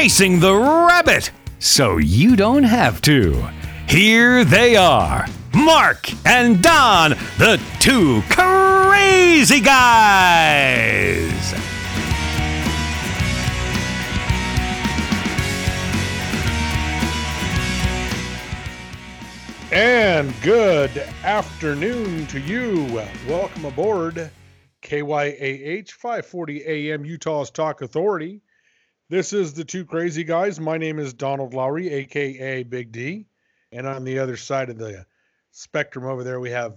chasing the rabbit so you don't have to. Here they are, Mark and Don, the two crazy guys. And good afternoon to you. Welcome aboard KYAH 540 AM, Utah's Talk Authority. This is the Two Crazy Guys. My name is Donald Lowry, a.k.a. Big D. And on the other side of the spectrum over there, we have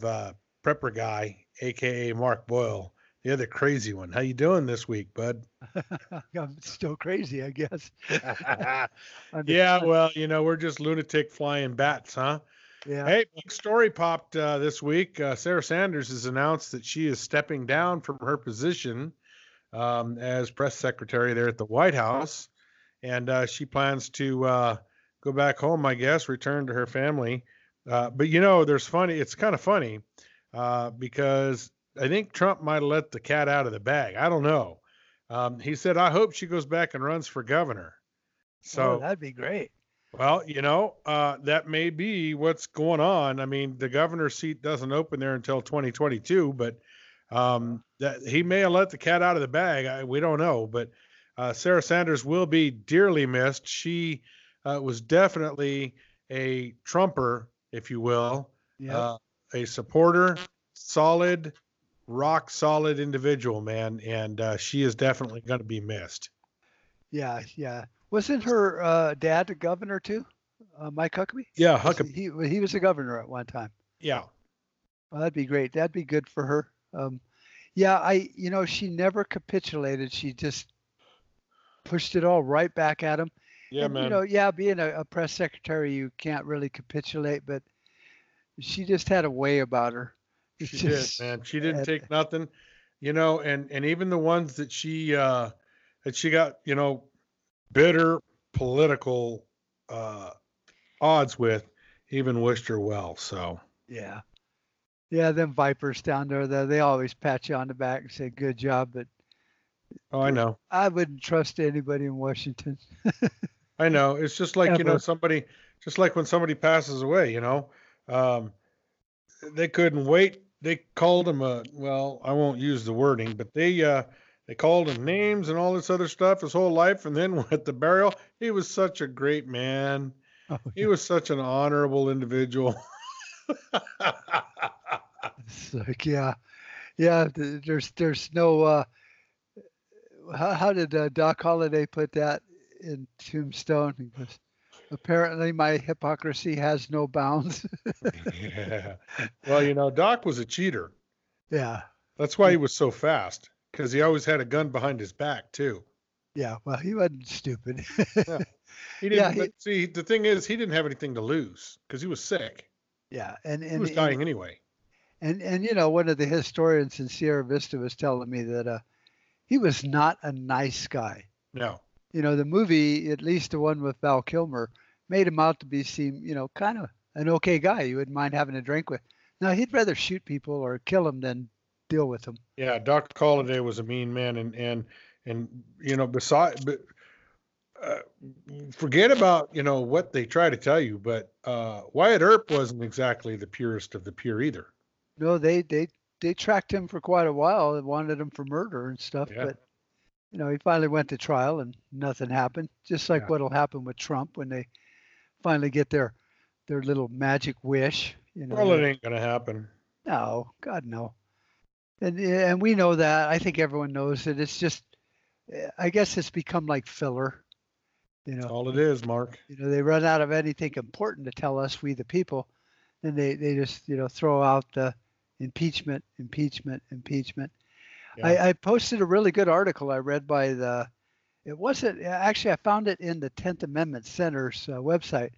Prepper Guy, a.k.a. Mark Boyle, the other crazy one. How you doing this week, bud? I'm still crazy, I guess. Yeah, well, you know, we're just lunatic flying bats, huh? Yeah. Hey, big story popped this week. Sarah Sanders has announced that she is stepping down from her position as press secretary there at the White House. And she plans to go back home, I guess, return to her family. But, you know, it's kind of funny because I think Trump might have let the cat out of the bag. I don't know. He said, I hope she goes back and runs for governor. So that'd be great. Well, you know, that may be what's going on. I mean, the governor's seat doesn't open there until 2022, but he may have let the cat out of the bag. We don't know, but Sarah Sanders will be dearly missed. She was definitely a Trumper, if you will, a supporter, solid, rock solid individual, man. And she is definitely going to be missed. Yeah, yeah. Wasn't her dad a governor too, Mike Huckabee? Yeah, Huckabee. He was a governor at one time. Yeah. Well, that'd be great. That'd be good for her. She never capitulated. She just pushed it all right back at him. Yeah, and, man. You know, being a press secretary, you can't really capitulate, but she just had a way about her. She did, man. She didn't take nothing, you know, and even the ones that she got, you know, bitter political odds with, even wished her well. So yeah, them vipers down there, they always pat you on the back and say good job, but I know I wouldn't trust anybody in Washington. I know, it's just like you know, somebody, just like when somebody passes away, you know, they couldn't wait. They called him I won't use the wording, but they called him names and all this other stuff his whole life. And then at the burial, he was such a great man. Oh, yeah. He was such an honorable individual. It's like, yeah. There's no, how did Doc Holliday put that in Tombstone? He goes, apparently my hypocrisy has no bounds. Yeah. Well, you know, Doc was a cheater. Yeah. That's why he was so fast. Because he always had a gun behind his back, too. Yeah, well, he wasn't stupid. Yeah. The thing is, he didn't have anything to lose because he was sick. Yeah. And he was dying anyway. And you know, one of the historians in Sierra Vista was telling me that he was not a nice guy. No. You know, the movie, at least the one with Val Kilmer, made him out to seem, you know, kind of an okay guy you wouldn't mind having a drink with. Now, he'd rather shoot people or kill them than deal with him. Yeah, Dr. Holliday was a mean man, and you know, forget about, you know, what they try to tell you, but Wyatt Earp wasn't exactly the purest of the pure either. No, they tracked him for quite a while and wanted him for murder and stuff, but you know, he finally went to trial and nothing happened. Just like what'll happen with Trump when they finally get their little magic wish. You know, well, it ain't gonna happen. No, God no. And we know that. I think everyone knows it. It's just, I guess it's become like filler. You know, that's all it is, Mark. You know, they run out of anything important to tell us, we the people, and they just, you know, throw out the impeachment. Yeah. I posted a really good article I read by I found it in the 10th Amendment Center's website,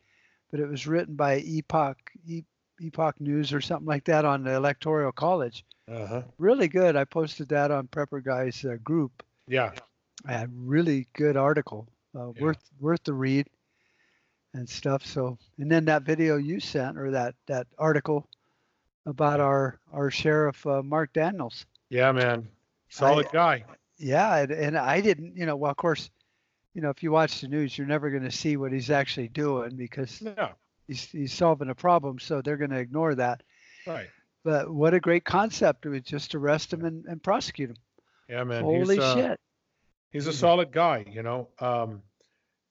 but it was written by Epoch News or something like that on the Electoral College. Uh-huh. Really good. I posted that on Prepper Guy's group. Yeah. A really good article. Worth the read and stuff. So, and then that video you sent, or that article about our sheriff, Mark Daniels. Yeah, man. Solid guy. Yeah. And I didn't, you know, well, of course, you know, if you watch the news, you're never going to see what he's actually doing because he's solving a problem. So they're going to ignore that. Right. But what a great concept. It was just arrest him and prosecute him. Yeah, man. Holy shit. He's a solid guy, you know.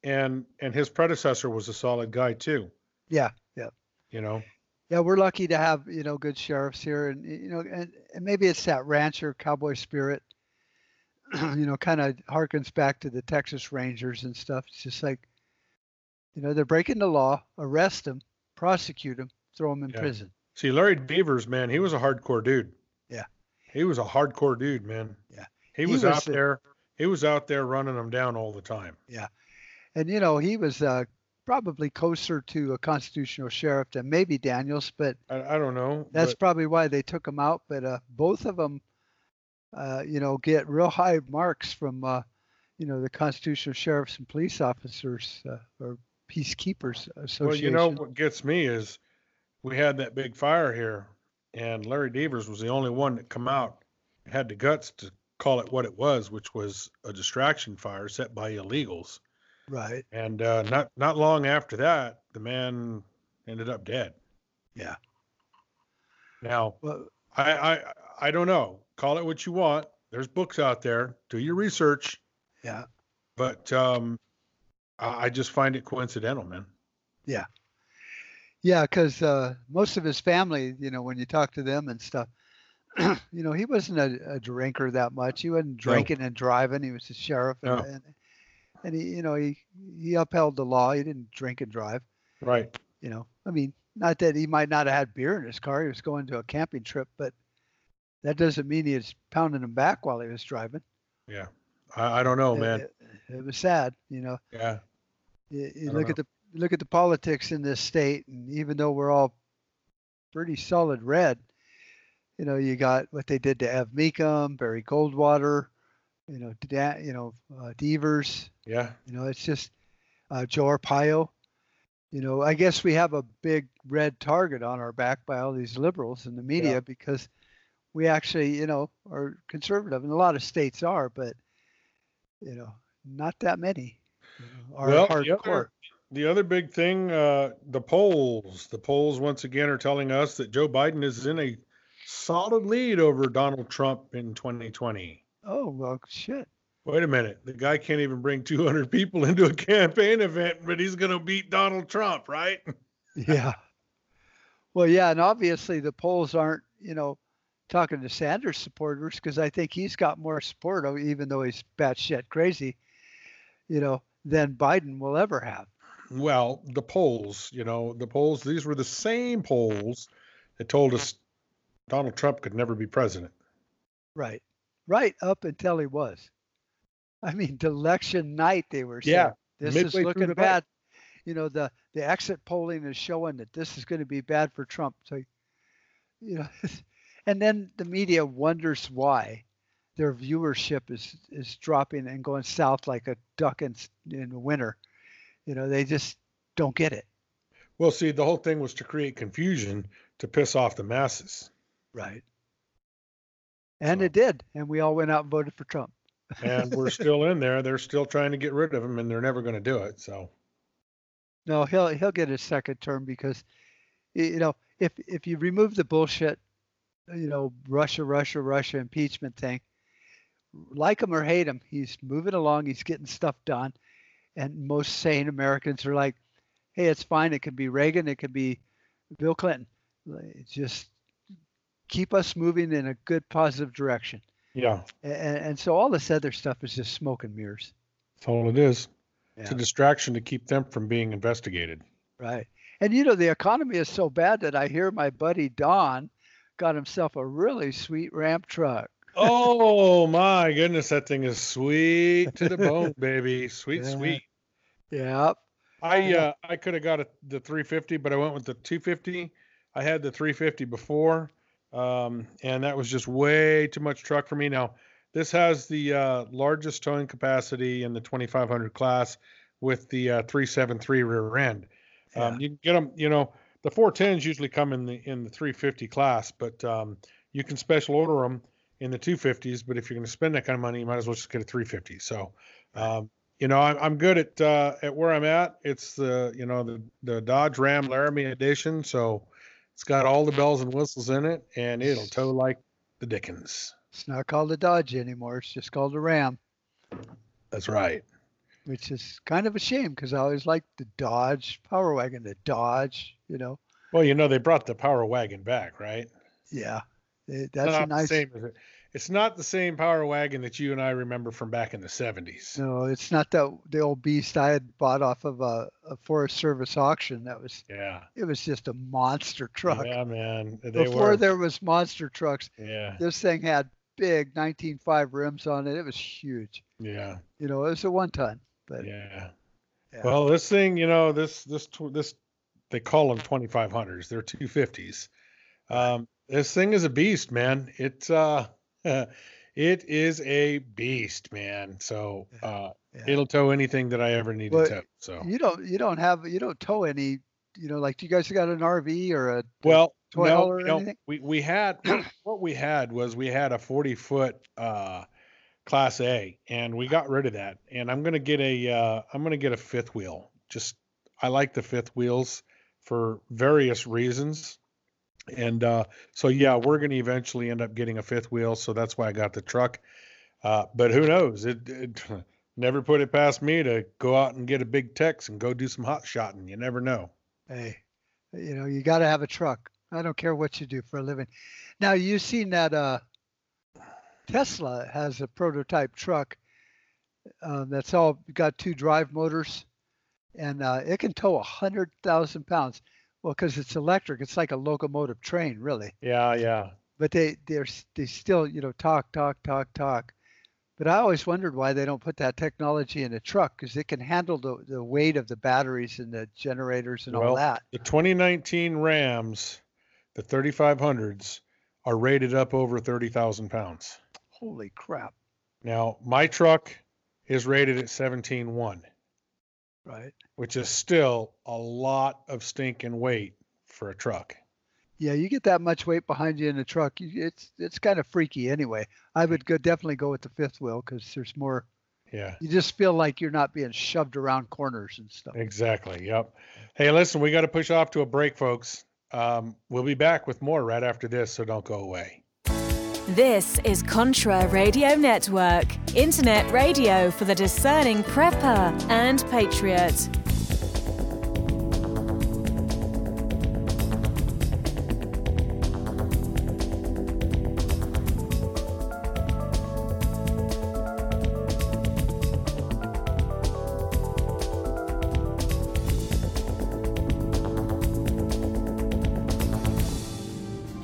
And his predecessor was a solid guy, too. Yeah. Yeah. You know. Yeah, we're lucky to have, you know, good sheriffs here. And, you know, and maybe it's that rancher cowboy spirit, you know, kind of harkens back to the Texas Rangers and stuff. It's just like, you know, they're breaking the law, arrest them, prosecute them, throw them in prison. See, Larry Beavers, man, he was a hardcore dude. Yeah. He was a hardcore dude, man. Yeah. He was out there. He was out there running them down all the time. Yeah. And, you know, he was probably closer to a constitutional sheriff than maybe Daniels, but I don't know. That's probably why they took him out. But both of them, you know, get real high marks from, you know, the constitutional sheriffs and police officers or peacekeepers association. Well, you know, what gets me is we had that big fire here, and Larry Beavers was the only one that come out and had the guts to call it what it was, which was a distraction fire set by illegals. Right. And not long after that, the man ended up dead. Yeah. Now, well, I don't know. Call it what you want. There's books out there. Do your research. Yeah. But I just find it coincidental, man. Yeah. Yeah, because most of his family, you know, when you talk to them and stuff, you know, he wasn't a drinker that much. He wasn't drinking and driving. He was a sheriff. No. And he, you know, he upheld the law. He didn't drink and drive. Right. You know, I mean, not that he might not have had beer in his car. He was going to a camping trip, but that doesn't mean he was pounding him back while he was driving. Yeah. I don't know, man. It was sad, you know. Yeah. You look at the politics in this state, and even though we're all pretty solid red, you know, you got what they did to Ev Mecham, Barry Goldwater, you know, Devers. Yeah. You know, it's just Joe Arpaio. You know, I guess we have a big red target on our back by all these liberals in the media because we actually, you know, are conservative, and a lot of states are, but, you know, not that many. You know, are hardcore. The other big thing, the polls once again are telling us that Joe Biden is in a solid lead over Donald Trump in 2020. Oh, well, shit. Wait a minute. The guy can't even bring 200 people into a campaign event, but he's going to beat Donald Trump, right? Yeah. Well, yeah. And obviously the polls aren't, you know, talking to Sanders supporters, because I think he's got more support, even though he's batshit crazy, you know, than Biden will ever have. Well, the polls, you know, these were the same polls that told us Donald Trump could never be president. Right. Right up until he was. I mean, the election night they were saying, this is looking bad. Night. You know, the exit polling is showing that this is going to be bad for Trump. So, you know, and then the media wonders why their viewership is dropping and going south like a duck in the winter. You know, they just don't get it. Well, see, the whole thing was to create confusion to piss off the masses. Right. And it did. And we all went out and voted for Trump. And we're still in there. They're still trying to get rid of him, and they're never going to do it. So. No, he'll get his second term because, you know, if you remove the bullshit, you know, Russia impeachment thing, like him or hate him, he's moving along. He's getting stuff done. And most sane Americans are like, hey, it's fine. It could be Reagan. It could be Bill Clinton. It's just keep us moving in a good, positive direction. Yeah. And so all this other stuff is just smoke and mirrors. That's all it is. Yeah. It's a distraction to keep them from being investigated. Right. And, you know, the economy is so bad that I hear my buddy Don got himself a really sweet ramp truck. Oh, my goodness. That thing is sweet to the bone, baby. Sweet. Yeah. I could have got the 350, but I went with the 250. I had the 350 before. And that was just way too much truck for me. Now, this has the largest towing capacity in the 2500 class with the 373 rear end. Yeah. You can get them, you know, the 410s usually come in the 350 class, but you can special order them in the 250s. But if you're going to spend that kind of money, you might as well just get a 350. So You know, I'm good at where I'm at. It's the Dodge Ram Laramie edition, so it's got all the bells and whistles in it, and it'll tow like the dickens. It's not called the Dodge anymore. It's just called the Ram. That's right. Which is kind of a shame because I always liked the Dodge Power Wagon, the Dodge, you know. Well, you know, they brought the Power Wagon back, right? Yeah. It's not the same Power Wagon that you and I remember from back in the 70s. No, it's not the old beast I had bought off of a Forest Service auction. That was, yeah. It was just a monster truck. Yeah, man. Before there was monster trucks, yeah. This thing had big 19.5 rims on it. It was huge. Yeah. You know, it was a one-ton. But yeah. Well, this thing, you know, this they call them 2500s. They're 250s. This thing is a beast, man. It is a beast, man. So it'll tow anything that I ever need to tow. So you don't tow any. You know, like, do you guys got an RV or a toy hauler or anything? We had what we had was a 40-foot Class A, and we got rid of that. And I'm gonna get a fifth wheel. Just I like the fifth wheels for various reasons. And so, yeah, we're going to eventually end up getting a fifth wheel. So that's why I got the truck. But who knows? It never put it past me to go out and get a big Tex and go do some hot shotting. You never know. Hey, you know, you got to have a truck. I don't care what you do for a living. Now, you've seen that Tesla has a prototype truck that's all got two drive motors, and it can tow 100,000 pounds. Well, because it's electric, it's like a locomotive train, really. Yeah. But they still, you know, talk. But I always wondered why they don't put that technology in a truck, because it can handle the weight of the batteries and the generators and all that. The 2019 Rams, the 3500s, are rated up over 30,000 pounds. Holy crap. Now, my truck is rated at 17.1. Right. Which is still a lot of stinking weight for a truck. Yeah, you get that much weight behind you in a truck. It's kind of freaky anyway. I would definitely go with the fifth wheel because there's more. Yeah. You just feel like you're not being shoved around corners and stuff. Exactly. Yep. Hey, listen, we got to push off to a break, folks. We'll be back with more right after this, so don't go away. This is Contra Radio Network, internet radio for the discerning prepper and patriot.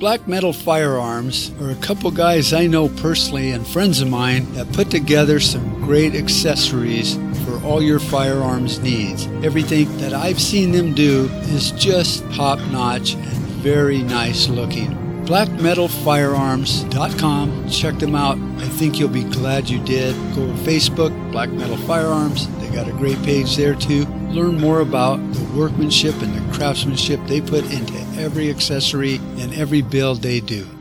Black Metal Firearms are a couple guys I know personally and friends of mine that put together some great accessories for all your firearms needs. Everything that I've seen them do is just top-notch and very nice looking. BlackMetalFirearms.com. Check them out. I think you'll be glad you did. Go to Facebook, Black Metal Firearms. They got a great page there too. Learn more about the workmanship and the craftsmanship they put into every accessory and every build they do.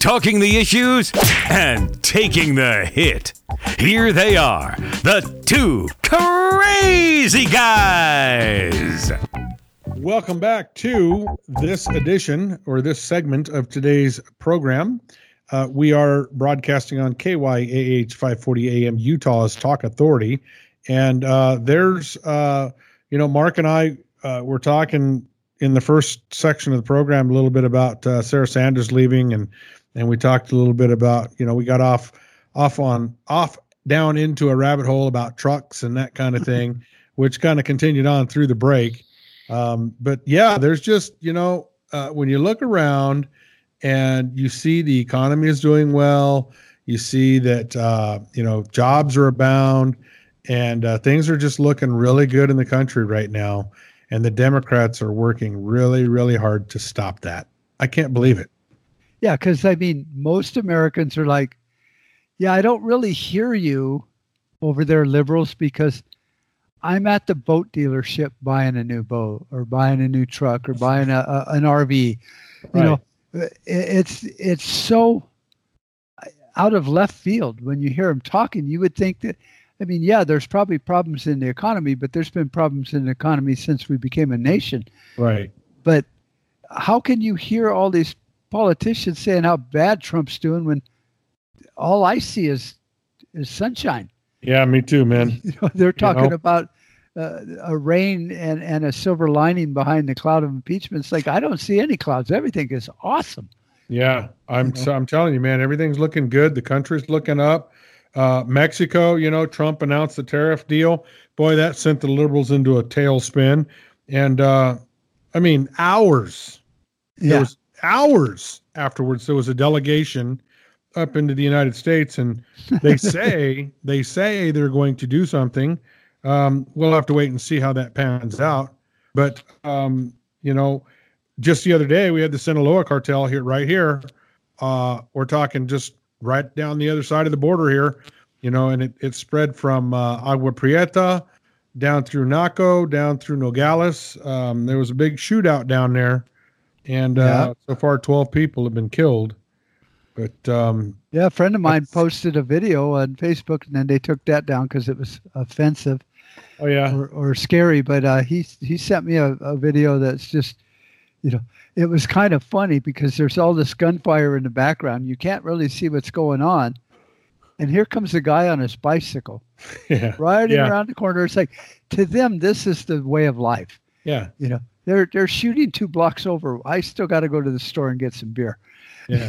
Talking the issues and taking the hit. Here they are, the two crazy guys. Welcome back to this edition or this segment of today's program. We are broadcasting on KYAH 540 AM, Utah's Talk Authority, And there's, you know, Mark and I were talking in the first section of the program a little bit about Sarah Sanders leaving, and we talked a little bit about, you know, we got off down into a rabbit hole about trucks and that kind of thing, which kind of continued on through the break. But yeah, there's just, you know, when you look around and you see the economy is doing well, you see that, you know, jobs are abound, and things are just looking really good in the country right now. And the Democrats are working really, really hard to stop that. I can't believe it. Yeah, because I mean, most Americans are like, yeah, I don't really hear you over there, liberals, because I'm at the boat dealership buying a new boat or buying a new truck or buying an RV. Right. You know, it's so out of left field when you hear them talking. You would think that, I mean, yeah, there's probably problems in the economy, but there's been problems in the economy since we became a nation. Right. But how can you hear all these politicians saying how bad Trump's doing when all I see is sunshine? Yeah, me too, man. You know, they're talking about a rain and a silver lining behind the cloud of impeachment. It's like, I don't see any clouds. Everything is awesome. Yeah, I'm telling you, man, everything's looking good. The country's looking up. Mexico, you know, Trump announced the tariff deal. Boy, that sent the liberals into a tailspin. And, I mean, hours. Yeah. There was hours afterwards, there was a delegation up into the United States, and they say they're going to do something. We'll have to wait and see how that pans out. But you know, just the other day we had the Sinaloa cartel here. We're talking just right down the other side of the border here, you know, and it spread from Agua Prieta down through Naco, down through Nogales. There was a big shootout down there, and so far 12 people have been killed. But, yeah, a friend of mine posted a video on Facebook, and then they took that down because it was offensive or scary. But he sent me a video that's just, you know, it was kind of funny because there's all this gunfire in the background. You can't really see what's going on. And here comes a guy on his bicycle around the corner. It's like, to them, this is the way of life. Yeah. You know, they're shooting 2 blocks over. I still got to go to the store and get some beer. Yeah.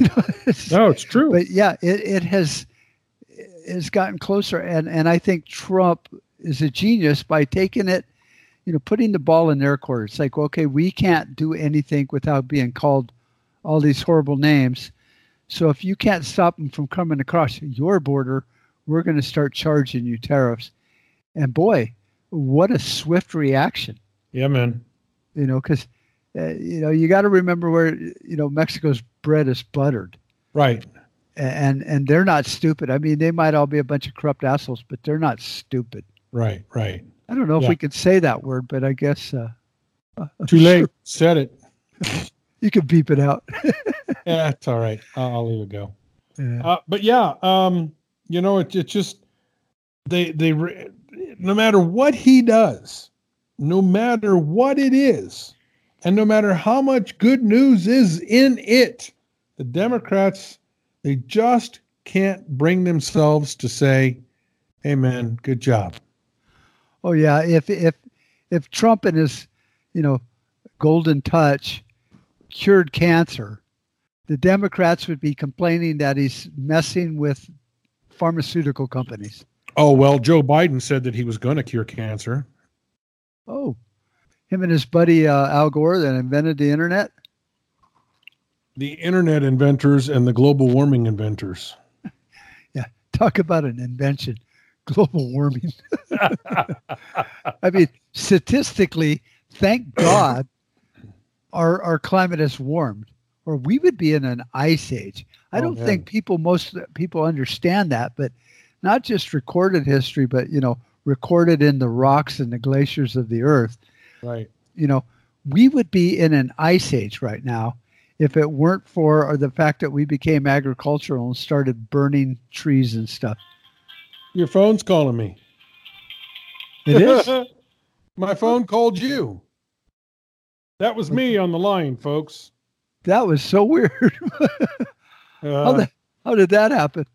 You know, it's true. But yeah, it has gotten closer. And I think Trump is a genius by taking it, you know, putting the ball in their court. It's like, okay, we can't do anything without being called all these horrible names. So if you can't stop them from coming across your border, we're going to start charging you tariffs. And boy, what a swift reaction. Yeah, man. You know, because, you know, you got to remember where, you know, Mexico's bread is buttered. Right. And they're not stupid. I mean, they might all be a bunch of corrupt assholes, but they're not stupid. Right, right. I don't know if we could say that word, but I guess. Too late. Sure. Said it. You can beep it out. Yeah, it's all right. I'll leave it go. Yeah. But yeah, you know, it's just, no matter what he does, no matter what it is, and no matter how much good news is in it, the Democrats, they just can't bring themselves to say, hey, man, good job. Oh, yeah. If Trump and his, you know, golden touch cured cancer, the Democrats would be complaining that he's messing with pharmaceutical companies. Oh, well, Joe Biden said that he was going to cure cancer. Oh, him and his buddy Al Gore that invented the internet? The internet inventors and the global warming inventors. Yeah, talk about an invention. Global warming. I mean, statistically, thank God our climate has warmed, or we would be in an ice age. I don't think most people understand that, but not just recorded history, but, you know, recorded in the rocks and the glaciers of the earth. Right. You know, we would be in an ice age right now if it weren't for the fact that we became agricultural and started burning trees and stuff. Your phone's calling me. It is? My phone called you. That was me on the line, folks. That was so weird. How did that happen?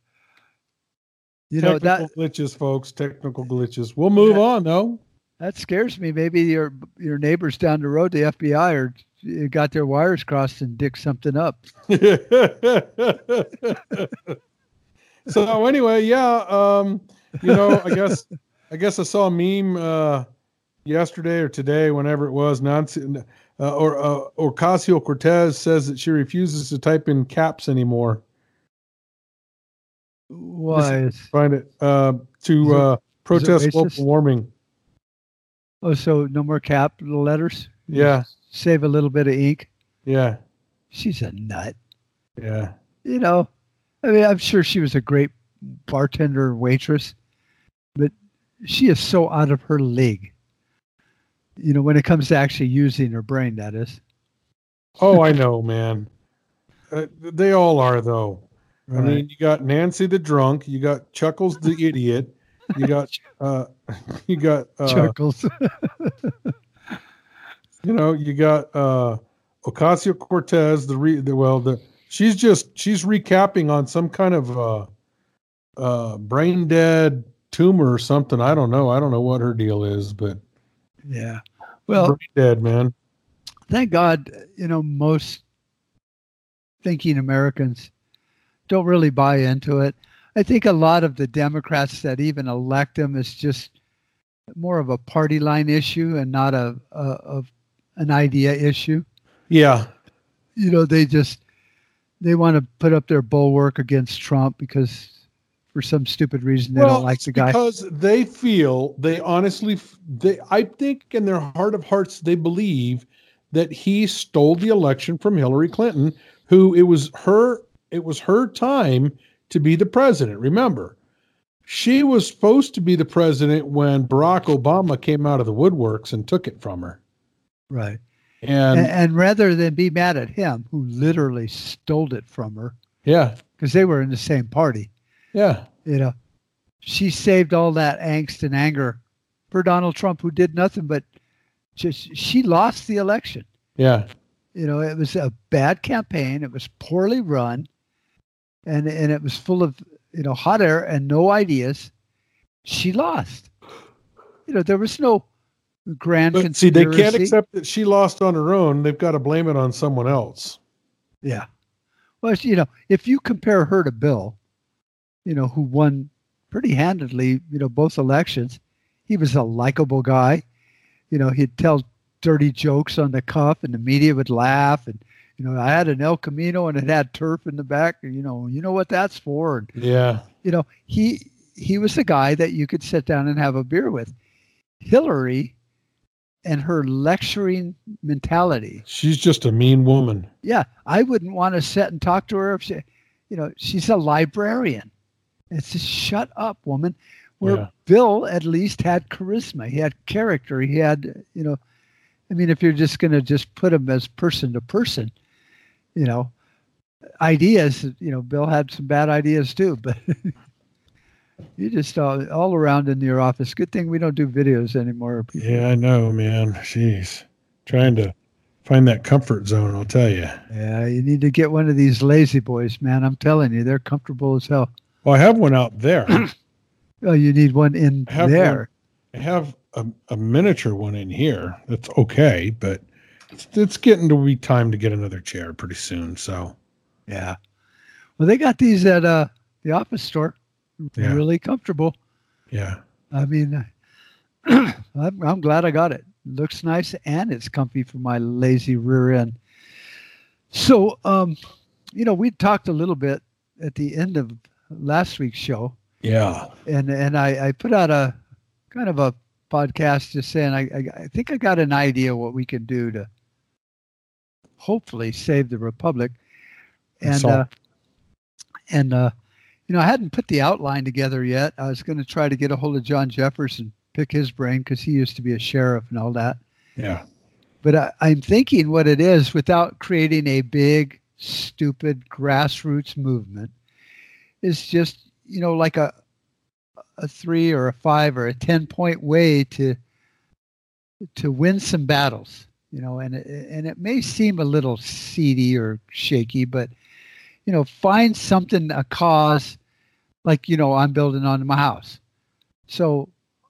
You know, technical glitches, folks. Technical glitches. We'll move on, though. That scares me. Maybe your neighbors down the road, the FBI, or got their wires crossed and dicked something up. So anyway, you know, I guess I saw a meme yesterday or today, whenever it was. Nancy or Ocasio-Cortez says that she refuses to type in caps anymore. Why? Find it to protest global warming. Oh, so no more capital letters? Yeah. Save a little bit of ink? Yeah. She's a nut. Yeah. You know, I mean, I'm sure she was a great bartender and waitress, but she is so out of her league. You know, when it comes to actually using her brain, that is. Oh, I know, man. They all are, though. Right. I mean, you got Nancy the drunk, you got Chuckles the idiot, you got Chuckles. You know, you got Ocasio-Cortez. She's recapping on some kind of brain dead tumor or something. I don't know what her deal is, but yeah, well, brain dead, man. Thank God, you know, most thinking Americans don't really buy into it. I think a lot of the Democrats that even elect them is just more of a party line issue and not an idea issue. Yeah. You know, they want to put up their bulwark against Trump because for some stupid reason they don't like the guy. Because they feel, I think in their heart of hearts, they believe that he stole the election from Hillary Clinton, who it was her time to be the president. Remember, she was supposed to be the president when Barack Obama came out of the woodworks and took it from her. Right. And rather than be mad at him, who literally stole it from her. Yeah. Because they were in the same party. Yeah. You know, she saved all that angst and anger for Donald Trump, who did nothing but she lost the election. Yeah. You know, it was a bad campaign. It was poorly run. And it was full of, you know, hot air and no ideas. She lost. You know, there was no grand conspiracy. See, they can't accept that she lost on her own. They've got to blame it on someone else. Yeah. Well, you know, if you compare her to Bill, you know, who won pretty handedly, you know, both elections, he was a likable guy. You know, he'd tell dirty jokes on the cuff and the media would laugh and, you know, I had an El Camino and it had turf in the back. You know what that's for. And, yeah. You know, he was the guy that you could sit down and have a beer with. Hillary and her lecturing mentality. She's just a mean woman. Yeah. I wouldn't want to sit and talk to her if she, you know, she's a librarian. It's just shut up, woman. Where Bill at least had charisma. He had character. He had, you know, I mean, if you're just going to just put him as person to person, you know, ideas, you know, Bill had some bad ideas too, but you just all around in your office. Good thing we don't do videos anymore. People. Yeah, I know, man. Jeez. Trying to find that comfort zone, I'll tell you. Yeah, you need to get one of these lazy boys, man. I'm telling you, they're comfortable as hell. Well, I have one out there. Well, you need one in there. I have a miniature one in here. That's okay, but it's getting to be time to get another chair pretty soon. So, yeah. Well, they got these at the office store. Yeah. Really comfortable. Yeah. I mean, I'm glad I got it. Looks nice and it's comfy for my lazy rear end. So, you know, we talked a little bit at the end of last week's show. Yeah. And I put out a kind of a podcast just saying, I think I got an idea what we can do to hopefully save the republic. And you know, I hadn't put the outline together yet. I was going to try to get a hold of John Jefferson, pick his brain because he used to be a sheriff and all that. Yeah. But I'm thinking what it is without creating a big, stupid grassroots movement is just, you know, like a 3 or a 5 or a 10-point way to win some battles, you know, and it may seem a little seedy or shaky, but, you know, find something, a cause like, you know, I'm building on my house. So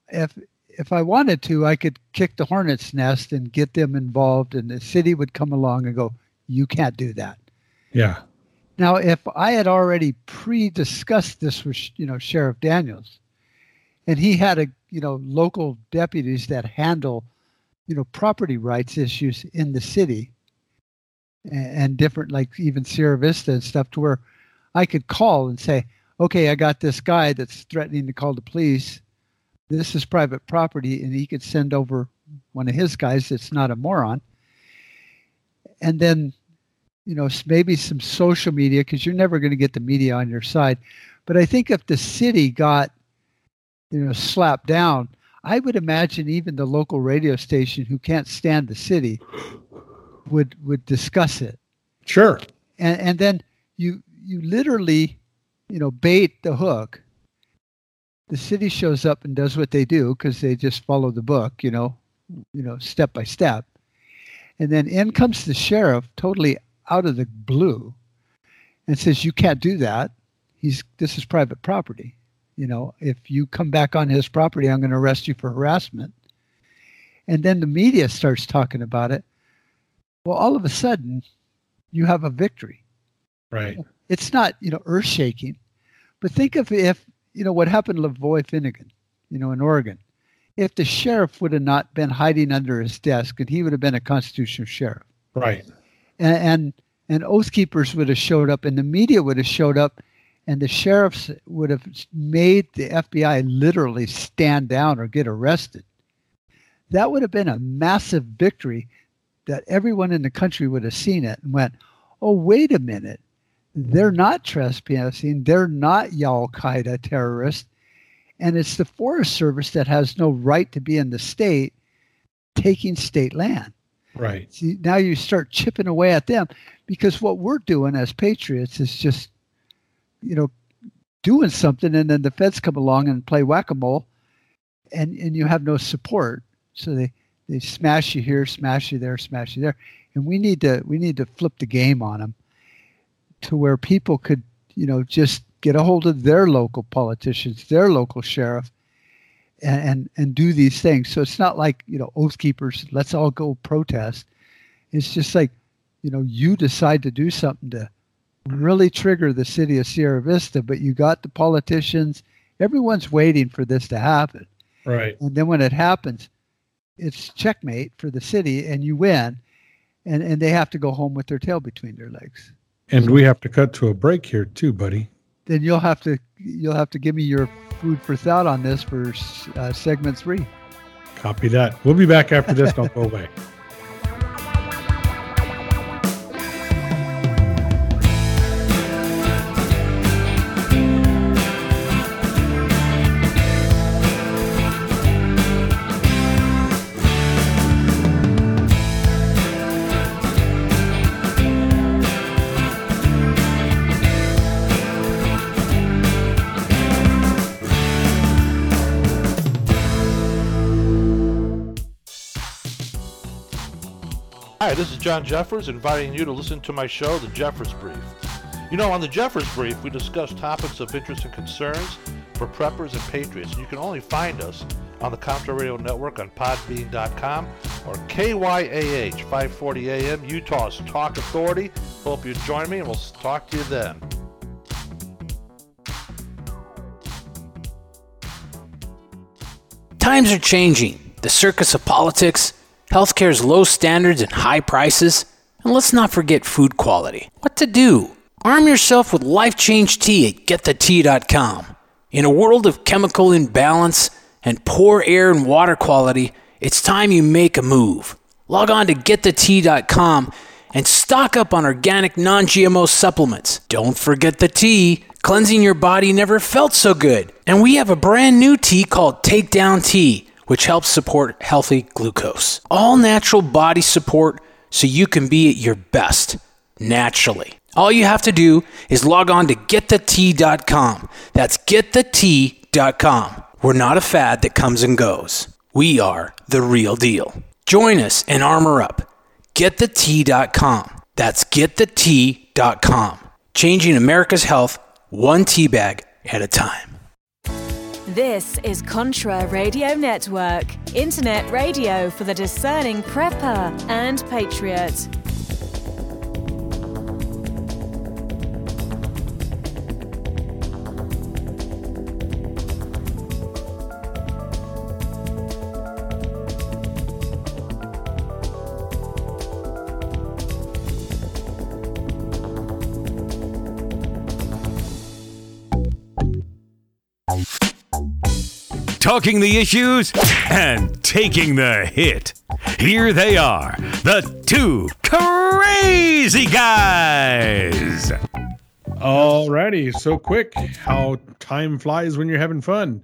if I wanted to, I could kick the hornet's nest and get them involved, and the city would come along and go, you can't do that. Yeah. Now, if I had already pre-discussed this with, you know, Sheriff Daniels, and he had a, you know, local deputies that handle, you know, property rights issues in the city and different, like even Sierra Vista and stuff, to where I could call and say, okay, I got this guy that's threatening to call the police. This is private property, and he could send over one of his guys that's not a moron. And then, you know, maybe some social media, because you're never going to get the media on your side. But I think if the city got, you know, slapped down, I would imagine even the local radio station who can't stand the city would discuss it. Sure. And then you literally, you know, bait the hook. The city shows up and does what they do because they just follow the book, you know, step by step. And then in comes the sheriff totally out of the blue and says, you can't do that. This is private property. You know, if you come back on his property, I'm going to arrest you for harassment. And then the media starts talking about it. Well, all of a sudden you have a victory. Right. It's not, you know, earth shaking, but think of if, you know, what happened to Lavoie Finnegan, you know, in Oregon, if the sheriff would have not been hiding under his desk, and he would have been a constitutional sheriff. Right. And Oath Keepers would have showed up, and the media would have showed up, and the sheriffs would have made the FBI literally stand down or get arrested. That would have been a massive victory that everyone in the country would have seen it and went, oh, wait a minute. They're not trespassing. They're not Al-Qaeda terrorists. And it's the Forest Service that has no right to be in the state taking state land. Right. See, now you start chipping away at them, because what we're doing as patriots is just, you know, doing something, and then the feds come along and play whack-a-mole, and you have no support. So they smash you here, smash you there, smash you there. And we need to flip the game on them to where people could, you know, just get a hold of their local politicians, their local sheriff, and do these things. So it's not like, you know, Oath Keepers, let's all go protest. It's just like, you know, you decide to do something to really trigger the city of Sierra Vista, but you got the politicians, everyone's waiting for this to happen. Right. And then when it happens, it's checkmate for the city, and you win, and they have to go home with their tail between their legs. And we have to cut to a break here too, buddy. Then you'll have to give me your food for thought on this for segment 3. Copy that. We'll be back after this. Don't go away. Hi, this is John Jeffers, inviting you to listen to my show, The Jeffers Brief. You know, on The Jeffers Brief, we discuss topics of interest and concerns for preppers and patriots. And you can only find us on the Contra Radio Network on podbean.com or KYAH 540 AM, Utah's Talk Authority. Hope you join me, and we'll talk to you then. Times are changing. The circus of politics, healthcare's low standards and high prices, and let's not forget food quality. What to do? Arm yourself with Life Change Tea at GetTheTea.com. In a world of chemical imbalance and poor air and water quality, it's time you make a move. Log on to GetTheTea.com and stock up on organic, non-GMO supplements. Don't forget the tea. Cleansing your body never felt so good. And we have a brand new tea called Takedown Tea, which helps support healthy glucose. All natural body support so you can be at your best naturally. All you have to do is log on to GetTheTea.com. That's GetTheTea.com. We're not a fad that comes and goes. We are the real deal. Join us and armor up. GetTheTea.com. That's GetTheTea.com. Changing America's health one tea bag at a time. This is Contra Radio Network, internet radio for the discerning prepper and patriot. Talking the issues and taking the hit. Here they are, the two crazy guys. Alrighty, so quick. How time flies when you're having fun.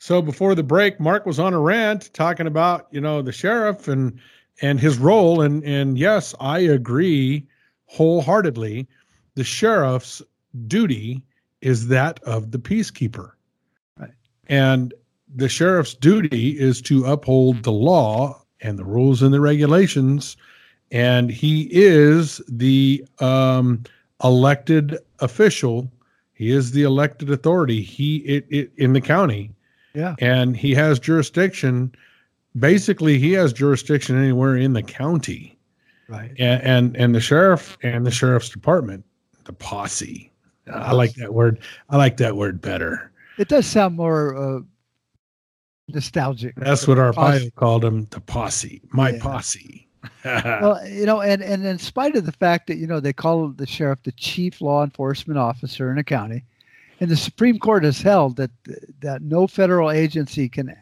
So before the break, Mark was on a rant talking about, you know, the sheriff and his role. And yes, I agree wholeheartedly. The sheriff's duty is that of the peacekeeper. Right. And the sheriff's duty is to uphold the law and the rules and the regulations, and he is the elected official. He is the elected authority. He in the county, yeah, and he has jurisdiction. Basically, he has jurisdiction anywhere in the county, right? And the sheriff and the sheriff's department, the posse. I like that word. I like that word better. It does sound more nostalgic. That's what Arpaio called him, the posse, my posse. Well, you know, and in spite of the fact that, you know, they call the sheriff the chief law enforcement officer in a county, and the Supreme Court has held that no federal agency can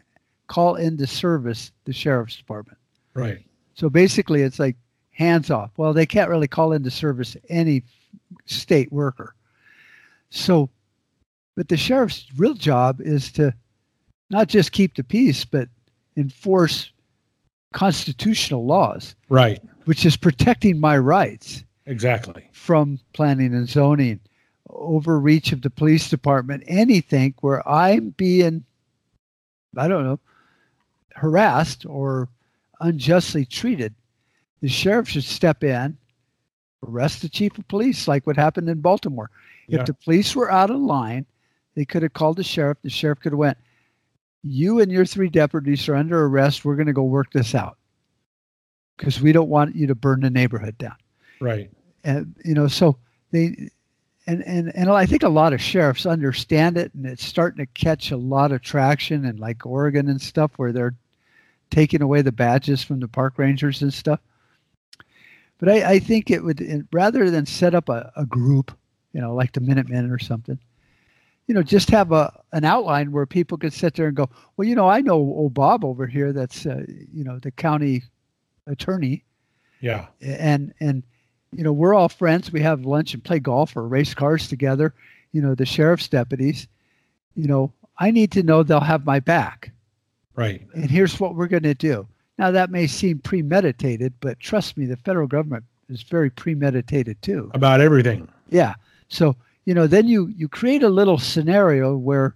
call into service the sheriff's department. Right. So basically it's like hands off. Well, they can't really call into service any state worker. So, but the sheriff's real job is to not just keep the peace, but enforce constitutional laws. Right. Which is protecting my rights. Exactly. From planning and zoning, overreach of the police department, anything where I'm being, I don't know, harassed or unjustly treated. The sheriff should step in, arrest the chief of police, like what happened in Baltimore. Yeah. If the police were out of line, they could have called the sheriff. The sheriff could have went, "You and your three deputies are under arrest. We're going to go work this out because we don't want you to burn the neighborhood down." Right. And, you know, so they, and I think a lot of sheriffs understand it, and it's starting to catch a lot of traction in like Oregon and stuff where they're taking away the badges from the park rangers and stuff. But I think it would, rather than set up a group, you know, like the Minutemen or something, you know, just have an outline where people could sit there and go, "Well, you know, I know old Bob over here. That's, you know, the county attorney. Yeah. And, you know, we're all friends. We have lunch and play golf or race cars together. You know, the sheriff's deputies, you know, I need to know they'll have my back. Right. And here's what we're going to do." Now that may seem premeditated, but trust me, the federal government is very premeditated too. About everything. Yeah. So, you know, then you create a little scenario where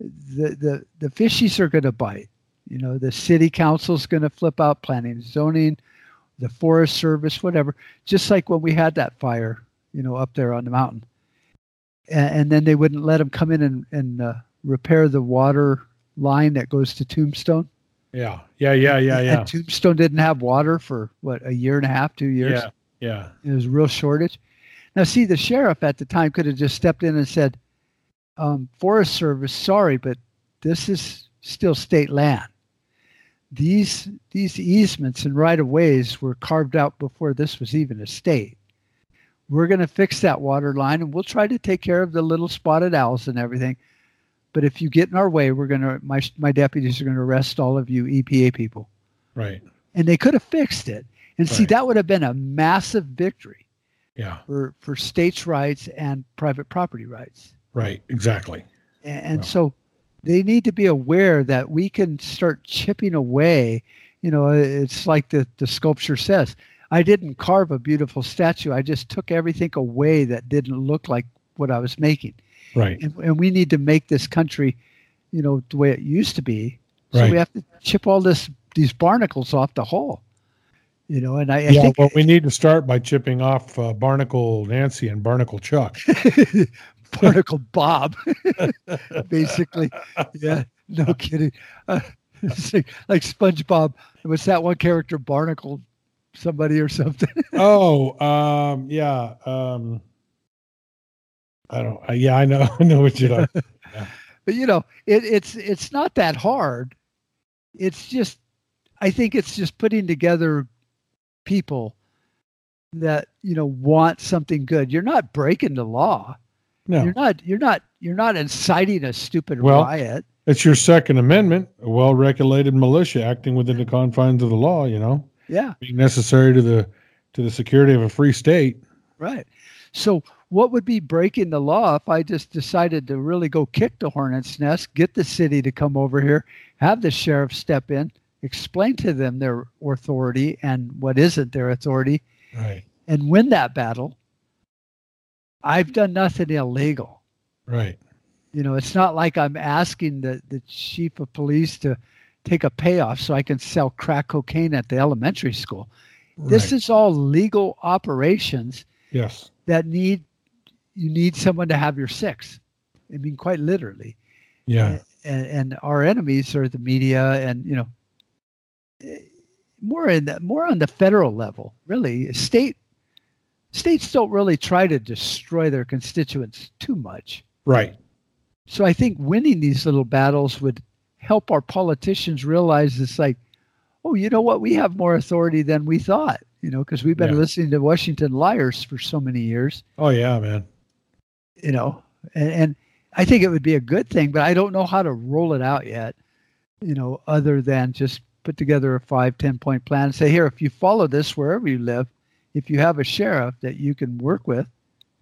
the fishies are going to bite. You know, the city council's going to flip out, planning, zoning, the Forest Service, whatever. Just like when we had that fire, you know, up there on the mountain. And then they wouldn't let them come in and repair the water line that goes to Tombstone. Yeah. And Tombstone didn't have water for, what, a year and a half, 2 years? Yeah. It was a real shortage. Now, see, the sheriff at the time could have just stepped in and said, "Forest Service, sorry, but this is still state land. These easements and right-of-ways were carved out before this was even a state. We're going to fix that water line, and we'll try to take care of the little spotted owls and everything. But if you get in our way, we're going to my deputies are going to arrest all of you EPA people." Right. And they could have fixed it. And see, that would have been a massive victory. Yeah. For states' rights and private property rights. Right, exactly. And so they need to be aware that we can start chipping away. You know, it's like the sculpture says, I didn't carve a beautiful statue. I just took everything away that didn't look like what I was making. Right. And we need to make this country, you know, the way it used to be. So we have to chip all these barnacles off the hull. You know, and I think, well, we need to start by chipping off Barnacle Nancy and Barnacle Chuck. Barnacle Bob, basically. Yeah, no kidding. Like SpongeBob. What's that one character, Barnacle somebody or something? I know what you're like. Yeah. But you know, it's not that hard. It's just, I think it's just putting together people that, you know, want something good. You're not breaking the law. No, you're not inciting a stupid riot. It's your Second Amendment, a well-regulated militia acting within the confines of the law, you know? Yeah. Being necessary to the security of a free state. Right. So what would be breaking the law if I just decided to really go kick the hornet's nest, get the city to come over here, have the sheriff step in, explain to them their authority and what isn't their authority, right, and win that battle? I've done nothing illegal. Right. You know, it's not like I'm asking the chief of police to take a payoff so I can sell crack cocaine at the elementary school. Right. This is all legal operations. Yes. That you need someone to have your six. I mean, quite literally. Yeah. And our enemies are the media, and you know, more on the federal level, really. States don't really try to destroy their constituents too much. Right. So I think winning these little battles would help our politicians realize it's like, oh, you know what? We have more authority than we thought, you know, because we've been listening to Washington liars for so many years. Oh, yeah, man. You know, and I think it would be a good thing, but I don't know how to roll it out yet, you know, other than just put together a 5-10-point plan and say, here, if you follow this wherever you live, if you have a sheriff that you can work with,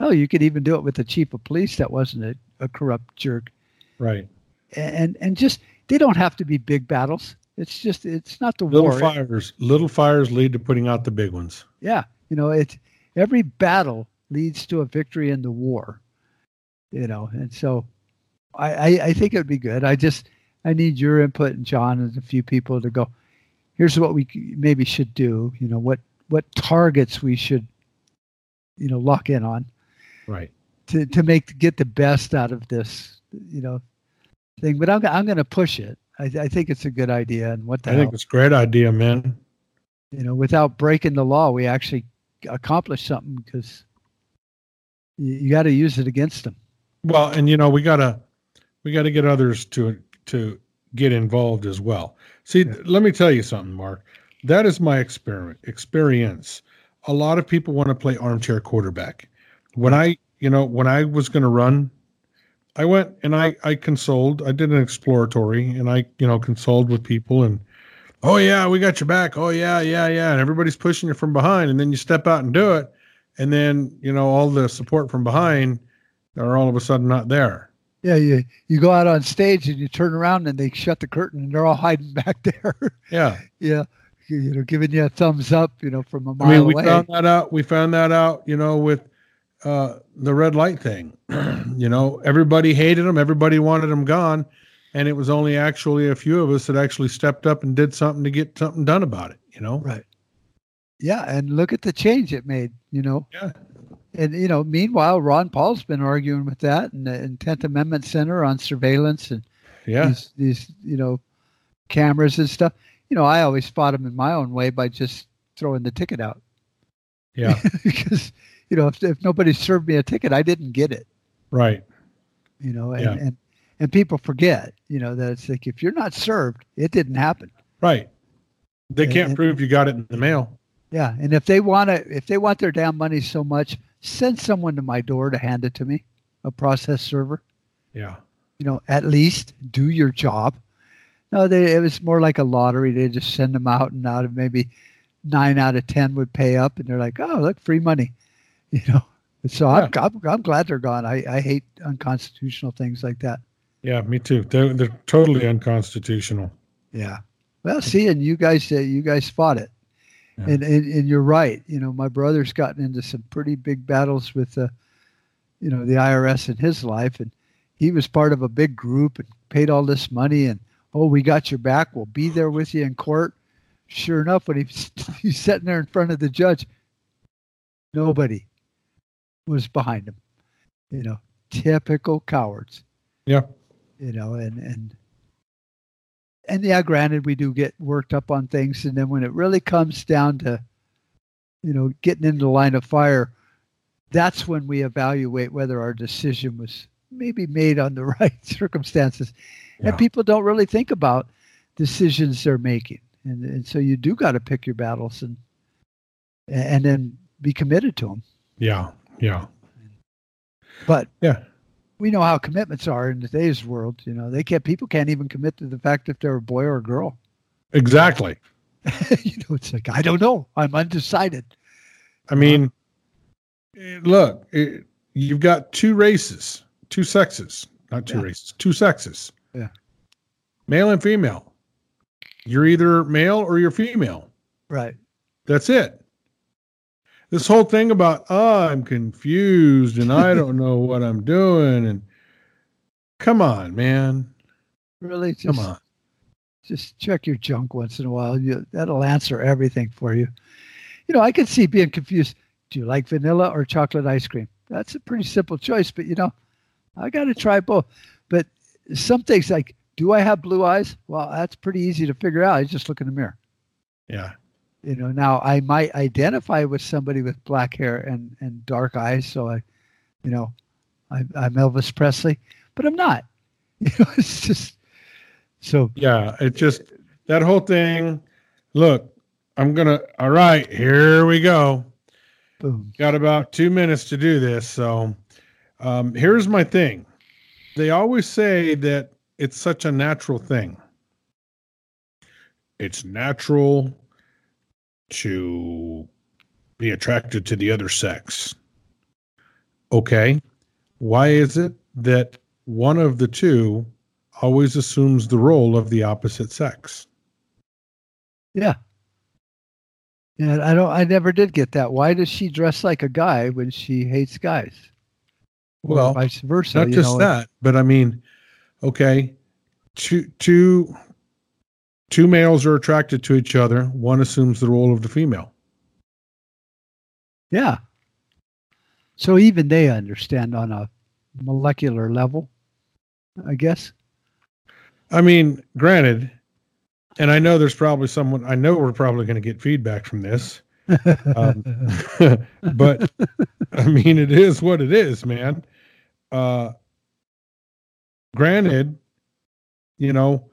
hell, you could even do it with the chief of police that wasn't a corrupt jerk. Right. And just, they don't have to be big battles. It's just, it's not the war. Little fires lead to putting out the big ones. Yeah. You know, every battle leads to a victory in the war, you know? And so I think it would be good. I need your input, and John and a few people to go, here's what we maybe should do. You know, what targets we should, you know, lock in on. Right. To get the best out of this, you know, thing. But I'm going to push it. I think it's a good idea. And what the hell? I think it's a great idea, man. You know, without breaking the law, we actually accomplish something, because you got to use it against them. Well, and you know, we got to get others to get involved as well. See, Let me tell you something, Mark. That is my experience. A lot of people want to play armchair quarterback. When I was going to run, I went and I consoled. I did an exploratory, and I, you know, consoled with people, and, oh yeah, we got your back. Oh yeah. And everybody's pushing you from behind, and then you step out and do it. And then, you know, all the support from behind are all of a sudden not there. Yeah. You go out on stage and you turn around and they shut the curtain and they're all hiding back there. Yeah. Yeah. You know, giving you a thumbs up, you know, from a mile away. We found that out, you know, with the red light thing. You know, everybody hated them. Everybody wanted them gone. And it was only actually a few of us that actually stepped up and did something to get something done about it, you know? Right. Yeah. And look at the change it made, you know? Yeah. And, you know, meanwhile, Ron Paul's been arguing with that and 10th Amendment Center on surveillance and these, you know, cameras and stuff. You know, I always fought him in my own way by just throwing the ticket out. Yeah. Because, you know, if nobody served me a ticket, I didn't get it. Right. You know, and people forget, you know, that it's like, if you're not served, it didn't happen. Right. They can't prove you got it in the mail. Yeah. And if they want their damn money so much, send someone to my door to hand it to me, a process server. Yeah. You know, at least do your job. No, it was more like a lottery. They just send them out, and out of maybe 9 out of 10 would pay up, and they're like, "Oh, look, free money," you know. So yeah. I'm glad they're gone. I hate unconstitutional things like that. Yeah, me too. They're totally unconstitutional. Yeah. Well, see, and you guys fought it, yeah. And you're right. You know, my brother's gotten into some pretty big battles with, you know, the IRS in his life, and he was part of a big group and paid all this money and. Oh, we got your back. We'll be there with you in court. Sure enough, when he's sitting there in front of the judge, nobody was behind him. You know, typical cowards. Yeah. You know, and yeah, granted, we do get worked up on things. And then when it really comes down to, you know, getting into the line of fire, that's when we evaluate whether our decision was maybe made on the right circumstances. Yeah. And people don't really think about decisions they're making. And so you do got to pick your battles and then be committed to them. Yeah. Yeah. But yeah, we know how commitments are in today's world. You know, people can't even commit to the fact if they're a boy or a girl. Exactly. You know, it's like, I don't know. I'm undecided. I mean, look, you've got two sexes. Yeah. Male and female. You're either male or you're female. Right. That's it. This whole thing about, I'm confused and I don't know what I'm doing. And come on, man. Really? Just, come on. Just check your junk once in a while. That'll answer everything for you. You know, I could see being confused. Do you like vanilla or chocolate ice cream? That's a pretty simple choice, but, you know, I got to try both. But some things like, do I have blue eyes? Well, that's pretty easy to figure out. I just look in the mirror. Yeah. You know, now I might identify with somebody with black hair and dark eyes. So I'm Elvis Presley, but I'm not. You know, it's just so. Yeah, it's just that whole thing. Look, all right, here we go. Boom. Got about 2 minutes to do this. So here's my thing. They always say that it's such a natural thing. It's natural to be attracted to the other sex. Okay. Why is it that one of the two always assumes the role of the opposite sex? Yeah. Yeah. I never did get that. Why does she dress like a guy when she hates guys? Well, vice versa. Not just that, but I mean, okay. Two males are attracted to each other. One assumes the role of the female. Yeah. So even they understand on a molecular level, I guess. I mean, granted, and I know there's probably someone, I know we're probably going to get feedback from this, but I mean, it is what it is, man. Granted, you know,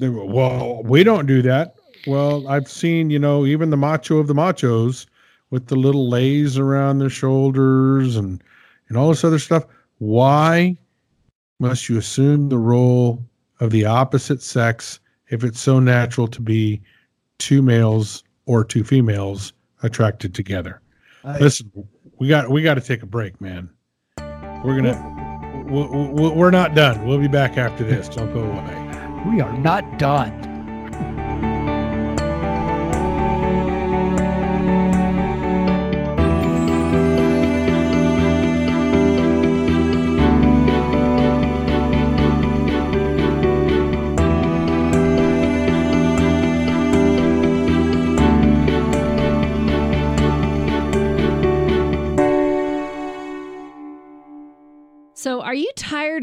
well, we don't do that. Well, I've seen, you know, even the macho of the machos with the little lays around their shoulders and all this other stuff. Why must you assume the role of the opposite sex if it's so natural to be two males or two females attracted together? Listen, we got to take a break, man. We're not done. We'll be back after this. Don't go away. We are not done. So are you tired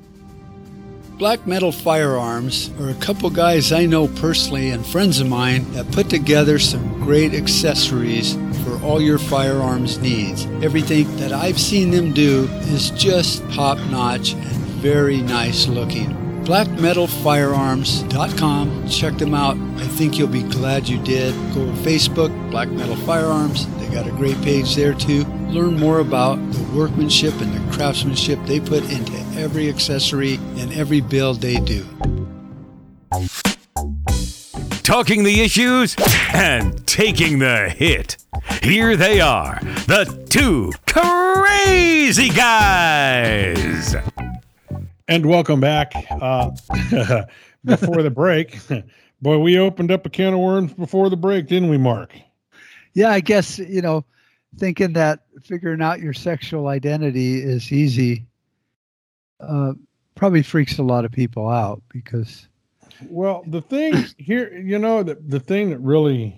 Black Metal Firearms are a couple guys I know personally and friends of mine that put together some great accessories for all your firearms needs. Everything that I've seen them do is just top-notch and very nice looking. BlackMetalFirearms.com. Check them out. I think you'll be glad you did. Go to Facebook, Black Metal Firearms. They got a great page there too. Learn more about the workmanship and the craftsmanship they put into every accessory and every build they do. Talking the issues and taking the hit. Here they are, the two crazy guys. And welcome back. Before the break, boy, we opened up a can of worms before the break, didn't we, Mark? Yeah, I guess, you know, thinking that figuring out your sexual identity is easy probably freaks a lot of people out because... Well, the thing here, you know, the thing that really...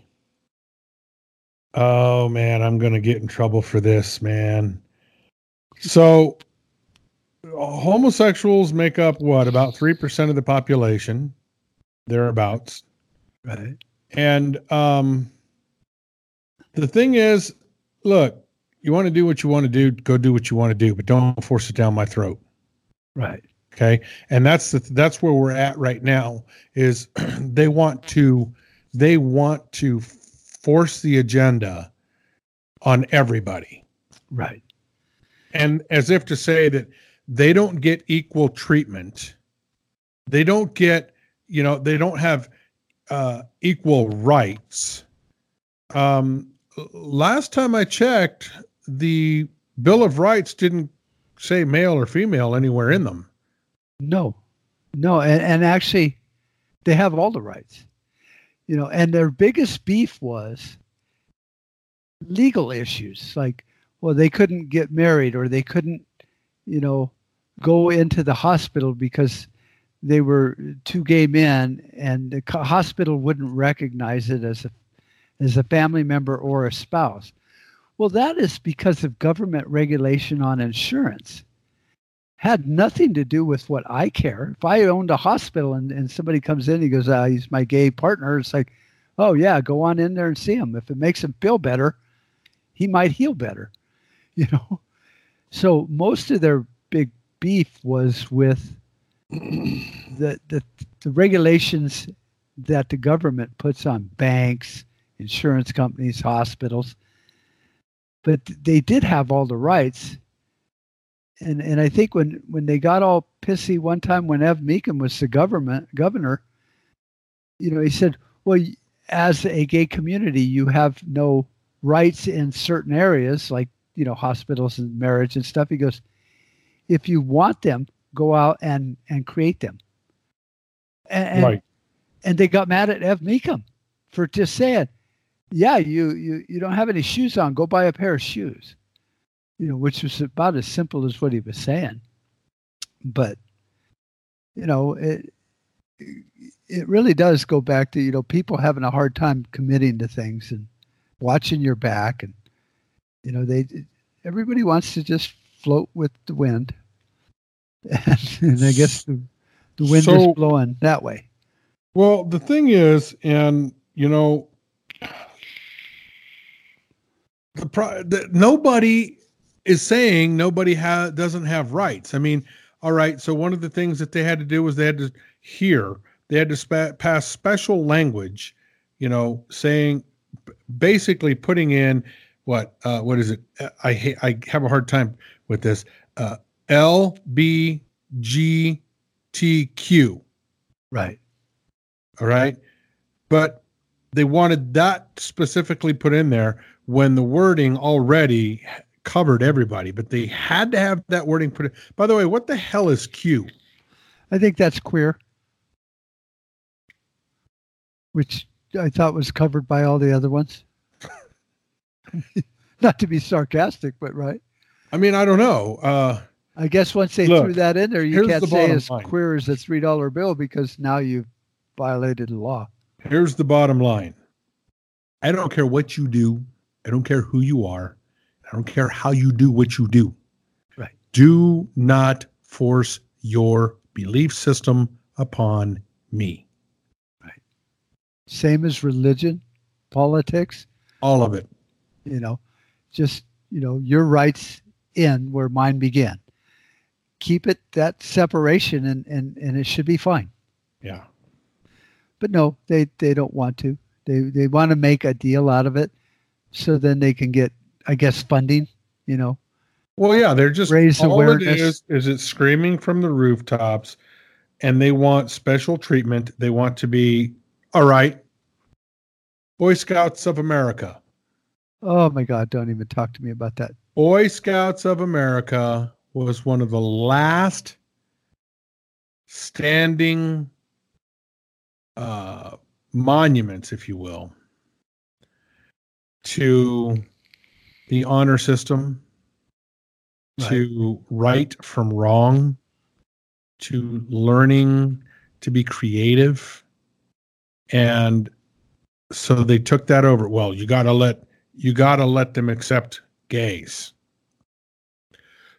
Oh, man, I'm going to get in trouble for this, man. So... homosexuals make up what, about 3% of the population, thereabouts. Right. And the thing is, look, you want to do what you want to do, go do what you want to do, but don't force it down my throat. Right. Okay. And that's where we're at right now. Is they want to force the agenda on everybody. Right. And as if to say that they don't get equal treatment. They don't get, you know, they don't have equal rights. Last time I checked, the Bill of Rights didn't say male or female anywhere in them. No. And actually, they have all the rights, you know, and their biggest beef was legal issues. Like, well, they couldn't get married or they couldn't, you know, go into the hospital because they were two gay men and the hospital wouldn't recognize it as a family member or a spouse. Well, that is because of government regulation on insurance. Had nothing to do with what I care. If I owned a hospital and somebody comes in and he goes, he's my gay partner, it's like, oh yeah, go on in there and see him. If it makes him feel better, he might heal better, you know? So most of their big beef was with the regulations that the government puts on banks, insurance companies, hospitals. But they did have all the rights. And I think when they got all pissy one time when Ev Mecham was the governor, you know, he said, well, as a gay community, you have no rights in certain areas like, you know, hospitals and marriage and stuff. He goes, if you want them, go out and create them. And they got mad at Ev Mecham for just saying, yeah, you don't have any shoes on, go buy a pair of shoes. You know, which was about as simple as what he was saying. But, you know, it really does go back to, you know, people having a hard time committing to things and watching your back and, you know, everybody wants to just float with the wind. And I guess the wind is blowing that way. Well, the thing is, and, you know, nobody is saying doesn't have rights. I mean, all right, so one of the things that they had to do was they had to pass special language, you know, saying, basically putting in, what is it? I have a hard time with this. LGBTQ. Right. All right. But they wanted that specifically put in there when the wording already covered everybody, but they had to have that wording put in. By the way, what the hell is Q? I think that's queer, which I thought was covered by all the other ones. Not to be sarcastic, but right. I mean, I don't know. I guess once they threw that in there, you can't say as queer as a $3 bill because now you've violated the law. Here's the bottom line. I don't care what you do. I don't care who you are. I don't care how you do what you do. Right. Do not force your belief system upon me. Right. Same as religion, politics. All of it. You know, just, you know, your rights end where mine began. keep it that separation, and it should be fine. Yeah. But no, they don't want to. They want to make a deal out of it, so then they can get, I guess, funding. You know. Well, yeah, they're just raise all awareness. It is it's screaming from the rooftops, and they want special treatment. They want to be all right. Boy Scouts of America. Oh my God! Don't even talk to me about that. Boy Scouts of America was one of the last standing monuments, if you will, to the honor system, right, to right from wrong, to learning to be creative. And so they took that over. Well, you gotta let them accept gays.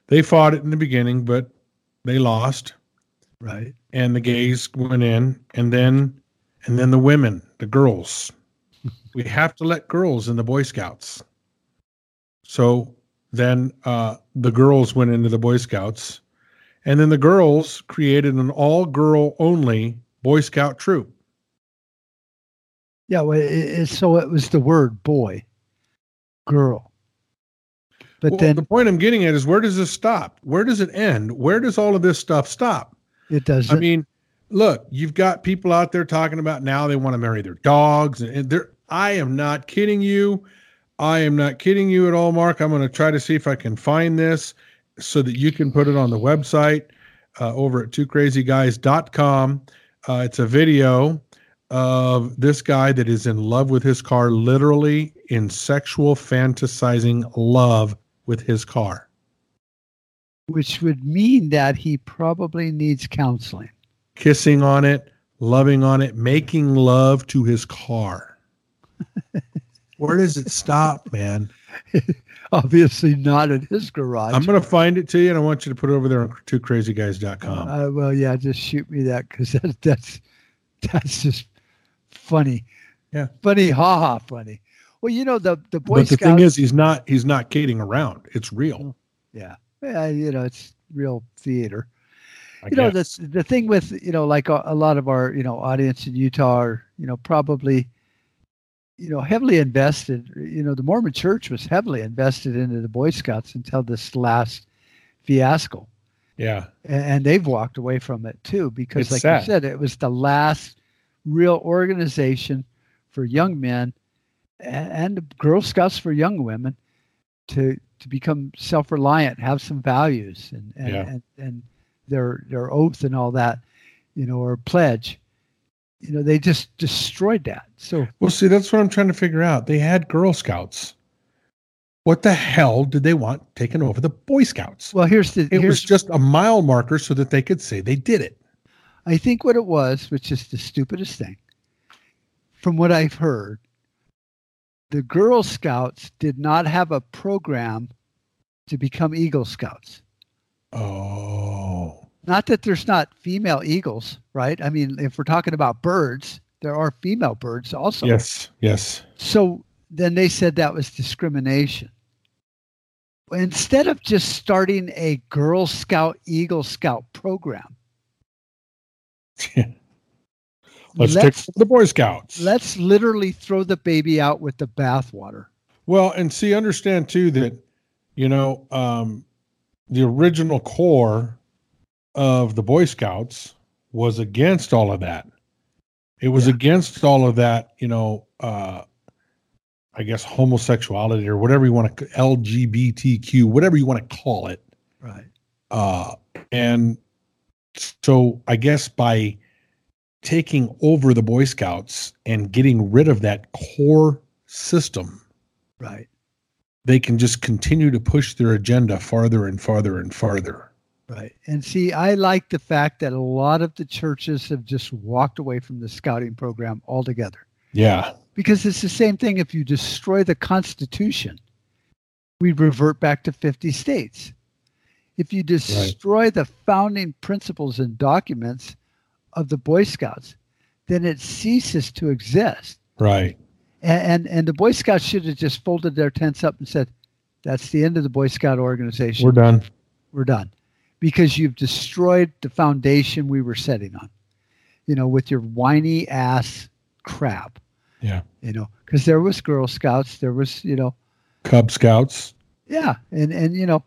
They fought it in the beginning, but they lost. Right. And the gays went in, and then the women, the girls. We have to let girls in the Boy Scouts. So then the girls went into the Boy Scouts, and then the girls created an all-girl only Boy Scout troop. Yeah, well, so it was the word boy, girl. But well, then the point I'm getting at is, where does this stop? Where does it end? Where does all of this stuff stop? It doesn't. I mean, look, you've got people out there talking about now they want to marry their dogs. And I am not kidding you. I am not kidding you at all, Mark. I'm going to try to see if I can find this so that you can put it on the website over at 2crazyguys.com. It's a video of this guy that is in love with his car, literally in sexual fantasizing love with his car. Which would mean that he probably needs counseling. Kissing on it, loving on it, making love to his car. Where does it stop, man? Obviously not in his garage. I'm going to find it to you, and I want you to put it over there on 2crazyguys.com. Well, yeah, just shoot me that, because that's just funny. Yeah. Funny, ha-ha funny. Well, you know, the Boy Scouts... But the thing is, he's not kidding around. It's real. Yeah. You know, it's real theater. I guess. The thing with, you know, like a lot of our, you know, audience in Utah are, you know, probably, you know, heavily invested. You know, the Mormon Church was heavily invested into the Boy Scouts until this last fiasco. Yeah. And they've walked away from it, too, because it's like sad. You said, it was the last real organization for young men and the Girl Scouts for young women to become self-reliant, have some values and their oath and all that, you know, or pledge, you know, they just destroyed that. So, well, see, that's what I'm trying to figure out. They had Girl Scouts. What the hell did they want taken over the Boy Scouts? Well, it was just a mile marker so that they could say they did it. I think what it was, which is the stupidest thing from what I've heard, the Girl Scouts did not have a program to become Eagle Scouts. Oh. Not that there's not female eagles, right? I mean, if we're talking about birds, there are female birds also. Yes, yes. So then they said that was discrimination. Instead of just starting a Girl Scout, Eagle Scout program. Let's take the Boy Scouts. Let's literally throw the baby out with the bathwater. Well, and see, understand too that, you know, the original core of the Boy Scouts was against all of that. It was against all of that, you know, I guess homosexuality or whatever you want to, LGBTQ, whatever you want to call it. Right. And so I guess by taking over the Boy Scouts and getting rid of that core system, right, they can just continue to push their agenda farther and farther and farther. Right. And see, I like the fact that a lot of the churches have just walked away from the scouting program altogether. Yeah. Because it's the same thing. If you destroy the Constitution, we revert back to 50 states. If you destroy the founding principles and documents of the Boy Scouts, then it ceases to exist. Right. And the Boy Scouts should have just folded their tents up and said, that's the end of the Boy Scout organization. We're done. because you've destroyed the foundation we were setting on, you know, with your whiny ass crap. Yeah. You know, because there was Girl Scouts, there was, you know, Cub Scouts. Yeah. And you know,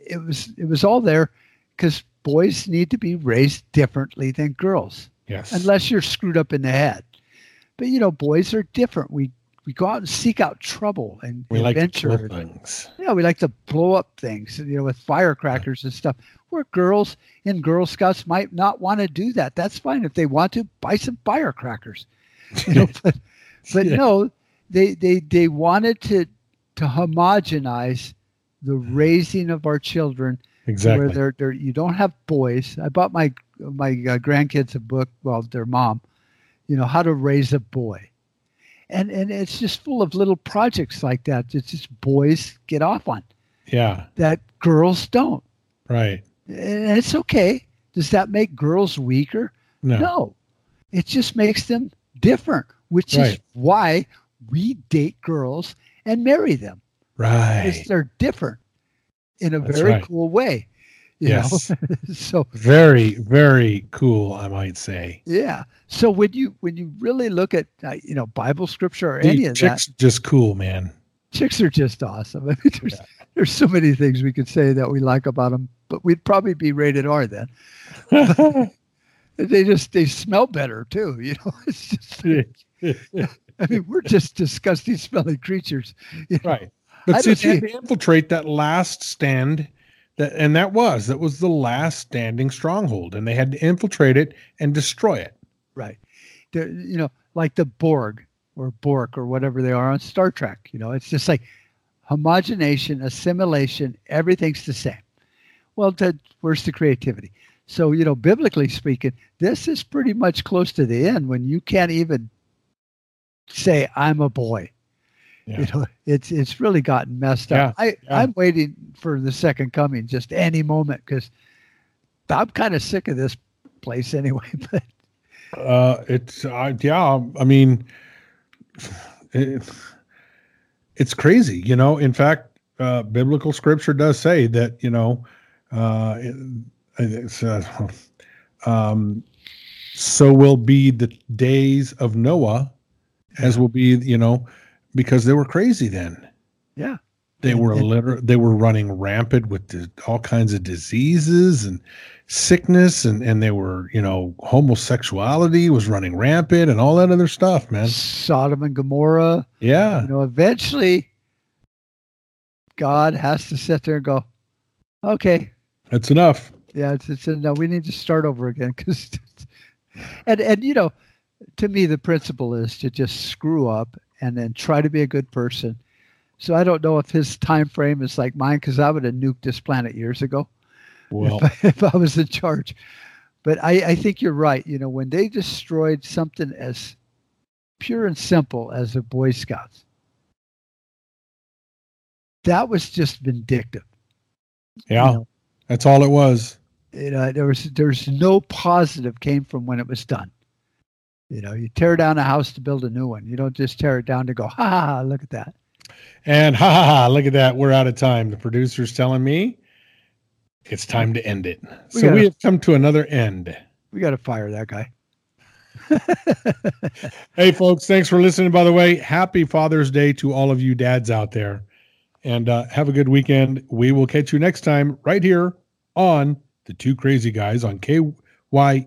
it was all there because boys need to be raised differently than girls. Yes. Unless you're screwed up in the head. But, you know, boys are different. We go out and seek out trouble and adventure. We like to blow things. Yeah, we like to blow up things, you know, with firecrackers and stuff. Where girls in Girl Scouts might not want to do that. That's fine. If they want to, buy some firecrackers. You know, but yeah. No, they wanted to homogenize the raising of our children. Exactly. Where they're you don't have boys. I bought my grandkids a book, well, their mom, you know, How to Raise a Boy. And it's just full of little projects like that. It's just boys get off on. Yeah. That girls don't. Right. And it's okay. Does that make girls weaker? No. It just makes them different, which is why we date girls and marry them. Right. Because they're different in a very cool way. Yes. So very, very cool, I might say. Yeah. So when you really look at you know, Bible scripture or any of that, chicks are just cool, man. Chicks are just awesome. I mean, there's so many things we could say that we like about them, but we'd probably be rated R then. They smell better too. You know, it's just. I mean, we're just disgusting smelling creatures. You know? Right. But see, you had to infiltrate that last stand. That was the last standing stronghold, and they had to infiltrate it and destroy it. Right. They're, you know, like the Borg or Bork or whatever they are on Star Trek. You know, it's just like homogenation, assimilation, everything's the same. Well, where's the creativity? So, you know, biblically speaking, this is pretty much close to the end when you can't even say, I'm a boy. Yeah. You know, it's really gotten messed up. I'm waiting for the second coming, just any moment, because I'm kind of sick of this place anyway. But I mean, it's crazy, you know. In fact, biblical scripture does say that, you know, so will be the days of Noah, as will be, you know. Because they were crazy then. Yeah. They were running rampant with all kinds of diseases and sickness. And they were, you know, homosexuality was running rampant and all that other stuff, man. Sodom and Gomorrah. Yeah. You know, eventually God has to sit there and go, okay. That's enough. Yeah. It's enough. We need to start over again. Cause and, you know, to me, the principle is to just screw up and then try to be a good person. So I don't know if his time frame is like mine, because I would have nuked this planet years ago if I was in charge. But I think you're right. You know, when they destroyed something as pure and simple as the Boy Scouts, that was just vindictive. Yeah, you know? That's all it was. You know, there's no positive came from when it was done. You know, you tear down a house to build a new one. You don't just tear it down to go, ha, ha, ha, look at that. And ha, ha, ha, look at that. We're out of time. The producer's telling me it's time to end it. We have come to another end. We got to fire that guy. Hey, folks, thanks for listening. By the way, happy Father's Day to all of you dads out there. And have a good weekend. We will catch you next time right here on The Two Crazy Guys on KYAH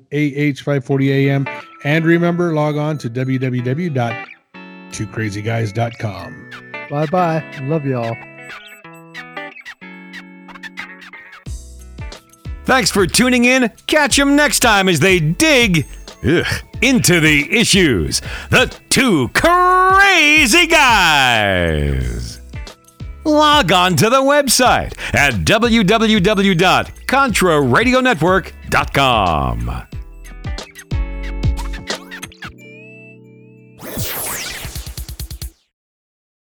540 AM. And remember, log on to www.2crazyguys.com. Bye-bye. Love y'all. Thanks for tuning in. Catch them next time as they dig into the issues. The Two Crazy Guys. Log on to the website at www.contraradionetwork.com.